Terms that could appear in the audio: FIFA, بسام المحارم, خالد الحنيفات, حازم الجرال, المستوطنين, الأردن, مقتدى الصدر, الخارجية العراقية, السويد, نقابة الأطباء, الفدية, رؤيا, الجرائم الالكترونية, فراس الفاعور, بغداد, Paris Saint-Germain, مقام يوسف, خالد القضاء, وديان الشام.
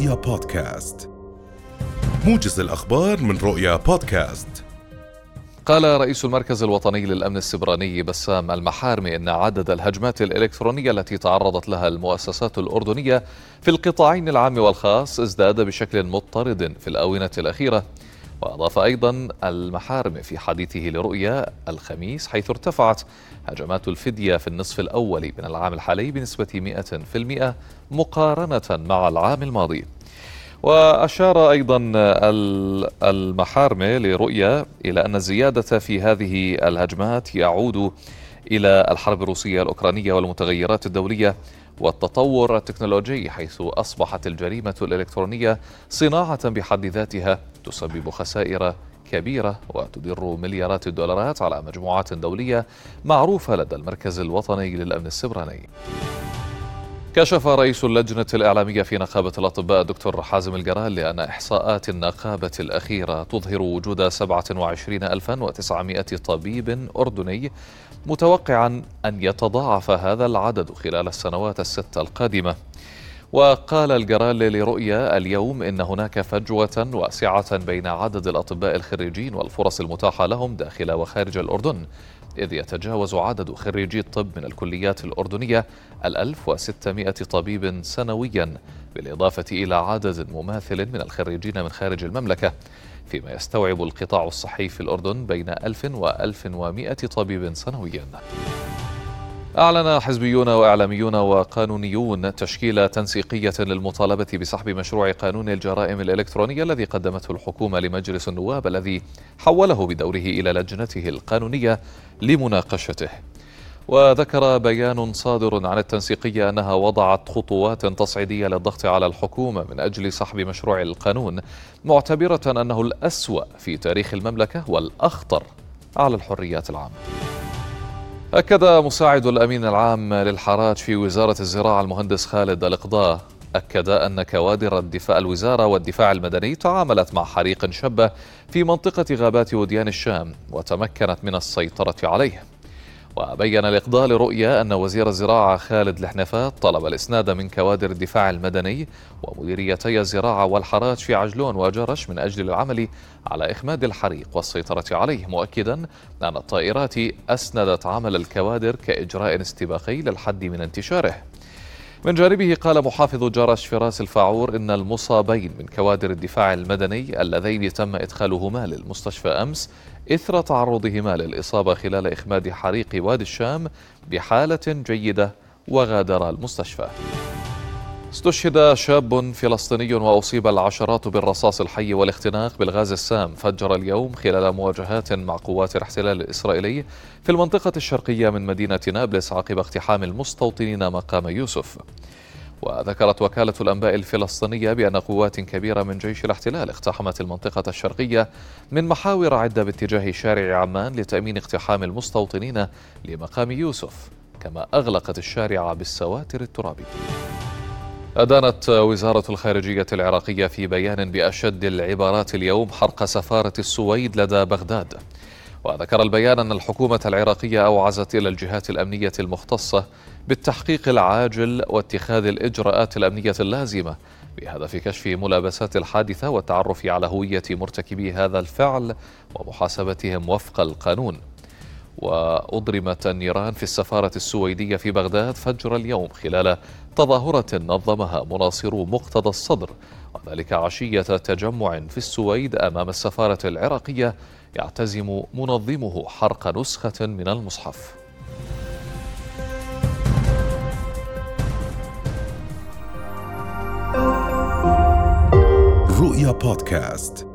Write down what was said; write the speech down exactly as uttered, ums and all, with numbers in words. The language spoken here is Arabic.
رؤيا بودكاست، موجز الأخبار من رؤيا بودكاست. قال رئيس المركز الوطني للأمن السبراني بسام المحارم إن عدد الهجمات الإلكترونية التي تعرضت لها المؤسسات الأردنية في القطاعين العام والخاص ازداد بشكل مضطرد في الآونة الأخيرة. وأضاف أيضا المحارم في حديثه لرؤيا الخميس حيث ارتفعت هجمات الفدية في النصف الأول من العام الحالي بنسبة مئة بالمئة مقارنة مع العام الماضي. وأشار أيضا المحارم لرؤيا إلى أن الزيادة في هذه الهجمات يعود إلى الحرب الروسية الأوكرانية والمتغيرات الدولية والتطور التكنولوجي، حيث أصبحت الجريمة الإلكترونية صناعة بحد ذاتها تسبب خسائر كبيرة وتدر مليارات الدولارات على مجموعات دولية معروفة لدى المركز الوطني للأمن السبراني. كشف رئيس اللجنة الإعلامية في نقابة الأطباء الدكتور حازم الجرال لأن إحصاءات النقابة الأخيرة تظهر وجود سبعة وعشرين ألفاً وتسعمائة طبيب أردني، متوقعاً أن يتضاعف هذا العدد خلال السنوات الست القادمة. وقال الجرال لرؤيا اليوم إن هناك فجوة واسعة بين عدد الأطباء الخريجين والفرص المتاحة لهم داخل وخارج الأردن، إذ يتجاوز عدد خريجي الطب من الكليات الأردنية الألف وستمائة طبيب سنويا، بالإضافة إلى عدد مماثل من الخريجين من خارج المملكة، فيما يستوعب القطاع الصحي في الأردن بين ألف وألف ومائة طبيب سنويا. أعلن حزبيون وإعلاميون وقانونيون تشكيل تنسيقية للمطالبة بسحب مشروع قانون الجرائم الالكترونية الذي قدمته الحكومة لمجلس النواب، الذي حوله بدوره إلى لجنته القانونية لمناقشته. وذكر بيان صادر عن التنسيقية أنها وضعت خطوات تصعيدية للضغط على الحكومة من أجل سحب مشروع القانون، معتبرة أنه الأسوأ في تاريخ المملكة والأخطر على الحريات العامة. أكد مساعد الأمين العام للحراج في وزارة الزراعة المهندس خالد القضاء أكد أن كوادر الدفاع الوزارة والدفاع المدني تعاملت مع حريق شبه في منطقة غابات وديان الشام وتمكنت من السيطرة عليه. وبين الإقضاء لرؤيا أن وزير الزراعة خالد الحنيفات طلب الإسناد من كوادر الدفاع المدني ومديريتي الزراعة والحراج في عجلون وجرش من أجل العمل على إخماد الحريق والسيطرة عليه، مؤكدا أن الطائرات أسندت عمل الكوادر كإجراء استباقي للحد من انتشاره. من جانبه قال محافظ جرش فراس الفاعور إن المصابين من كوادر الدفاع المدني اللذين تم إدخالهما للمستشفى أمس إثر تعرضهما للإصابة خلال إخماد حريق وادي الشام بحالة جيدة وغادرا المستشفى. استشهد شاب فلسطيني وأصيب العشرات بالرصاص الحي والاختناق بالغاز السام فجر اليوم خلال مواجهات مع قوات الاحتلال الإسرائيلي في المنطقة الشرقية من مدينة نابلس عقب اقتحام المستوطنين مقام يوسف. وذكرت وكالة الأنباء الفلسطينية بأن قوات كبيرة من جيش الاحتلال اقتحمت المنطقة الشرقية من محاور عدة باتجاه شارع عمان لتأمين اقتحام المستوطنين لمقام يوسف، كما أغلقت الشارع بالسواتر الترابية. أدانت وزارة الخارجية العراقية في بيان بأشد العبارات اليوم حرق سفارة السويد لدى بغداد. وذكر البيان أن الحكومة العراقية أوعزت إلى الجهات الأمنية المختصة بالتحقيق العاجل واتخاذ الإجراءات الأمنية اللازمة بهدف كشف ملابسات الحادثة والتعرف على هوية مرتكبي هذا الفعل ومحاسبتهم وفق القانون. وأضرمت النيران في السفارة السويدية في بغداد فجر اليوم خلال تظاهرة نظمها مناصرو مقتدى الصدر، وذلك عشية تجمع في السويد أمام السفارة العراقية يعتزم منظمه حرق نسخة من المصحف. رؤيا بودكاست.